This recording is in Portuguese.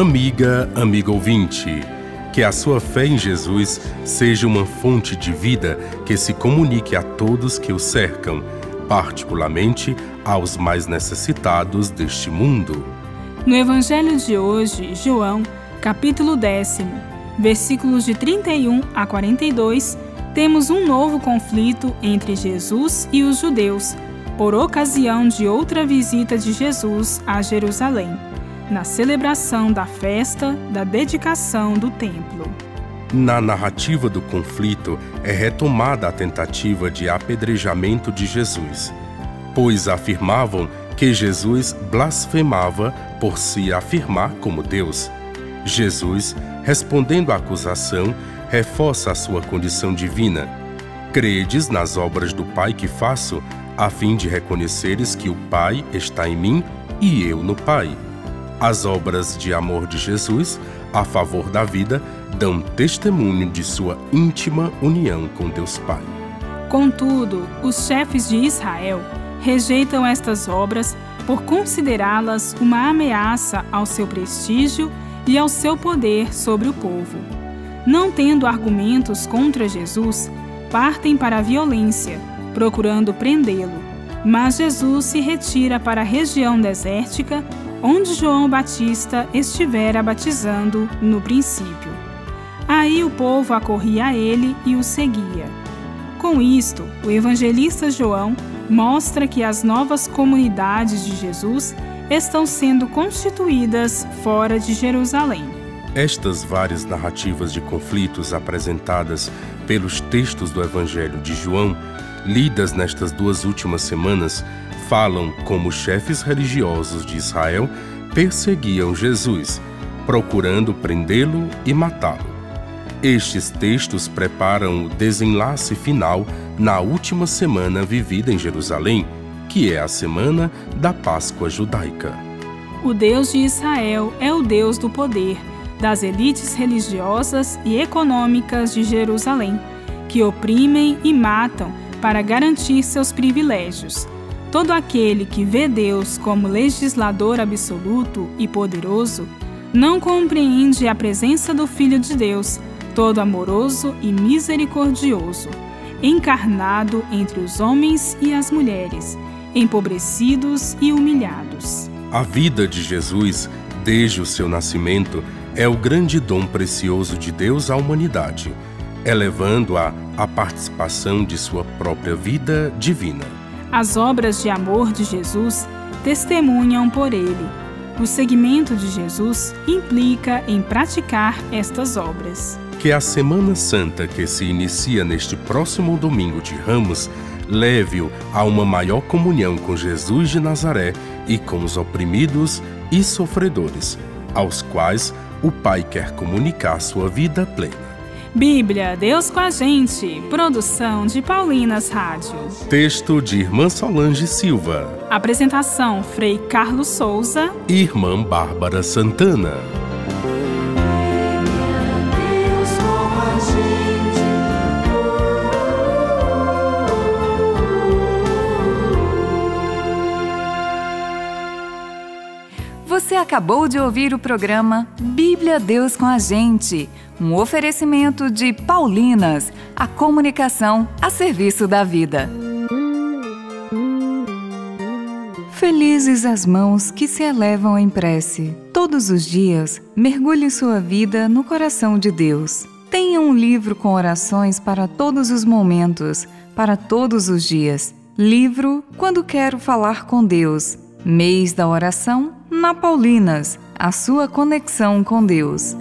Amiga, amigo ouvinte, que a sua fé em Jesus seja uma fonte de vida que se comunique a todos que o cercam, particularmente aos mais necessitados deste mundo. No Evangelho de hoje, João, capítulo 10, versículos de 31 a 42, temos um novo conflito entre Jesus e os judeus, por ocasião de outra visita de Jesus a Jerusalém, na celebração da festa da dedicação do templo. Na narrativa do conflito é retomada a tentativa de apedrejamento de Jesus, pois afirmavam que Jesus blasfemava por se afirmar como Deus. Jesus, respondendo à acusação, reforça a sua condição divina. Credes nas obras do Pai que faço, a fim de reconheceres que o Pai está em mim e eu no Pai. As obras de amor de Jesus, a favor da vida, dão testemunho de sua íntima união com Deus Pai. Contudo, os chefes de Israel rejeitam estas obras por considerá-las uma ameaça ao seu prestígio e ao seu poder sobre o povo. Não tendo argumentos contra Jesus, partem para a violência, procurando prendê-lo. Mas Jesus se retira para a região desértica, onde João Batista estivera batizando no princípio. Aí o povo acorria a ele e o seguia. Com isto, o evangelista João mostra que as novas comunidades de Jesus estão sendo constituídas fora de Jerusalém. Estas várias narrativas de conflitos apresentadas pelos textos do Evangelho de João, lidas nestas duas últimas semanas, falam como chefes religiosos de Israel perseguiam Jesus, procurando prendê-lo e matá-lo. Estes textos preparam o desenlace final na última semana vivida em Jerusalém, que é a semana da Páscoa Judaica. O Deus de Israel é o Deus do poder, das elites religiosas e econômicas de Jerusalém, que oprimem e matam para garantir seus privilégios. Todo aquele que vê Deus como legislador absoluto e poderoso não compreende a presença do Filho de Deus, todo amoroso e misericordioso, encarnado entre os homens e as mulheres, empobrecidos e humilhados. A vida de Jesus, desde o seu nascimento, é o grande dom precioso de Deus à humanidade, elevando-a à participação de sua própria vida divina. As obras de amor de Jesus testemunham por ele. O seguimento de Jesus implica em praticar estas obras. Que a Semana Santa que se inicia neste próximo domingo de Ramos leve-o a uma maior comunhão com Jesus de Nazaré e com os oprimidos e sofredores, aos quais o Pai quer comunicar sua vida plena. Bíblia Deus com a Gente, produção de Paulinas Rádio. Texto de Irmã Solange Silva. Apresentação: Frei Carlos Souza e Irmã Bárbara Santana. Você acabou de ouvir o programa Bíblia Deus com a Gente, um oferecimento de Paulinas, a comunicação a serviço da vida. Felizes as mãos que se elevam em prece. Todos os dias, mergulhe sua vida no coração de Deus. Tenha um livro com orações para todos os momentos, para todos os dias. Livro Quando Quero Falar com Deus. Mês da oração na Paulinas, a sua conexão com Deus.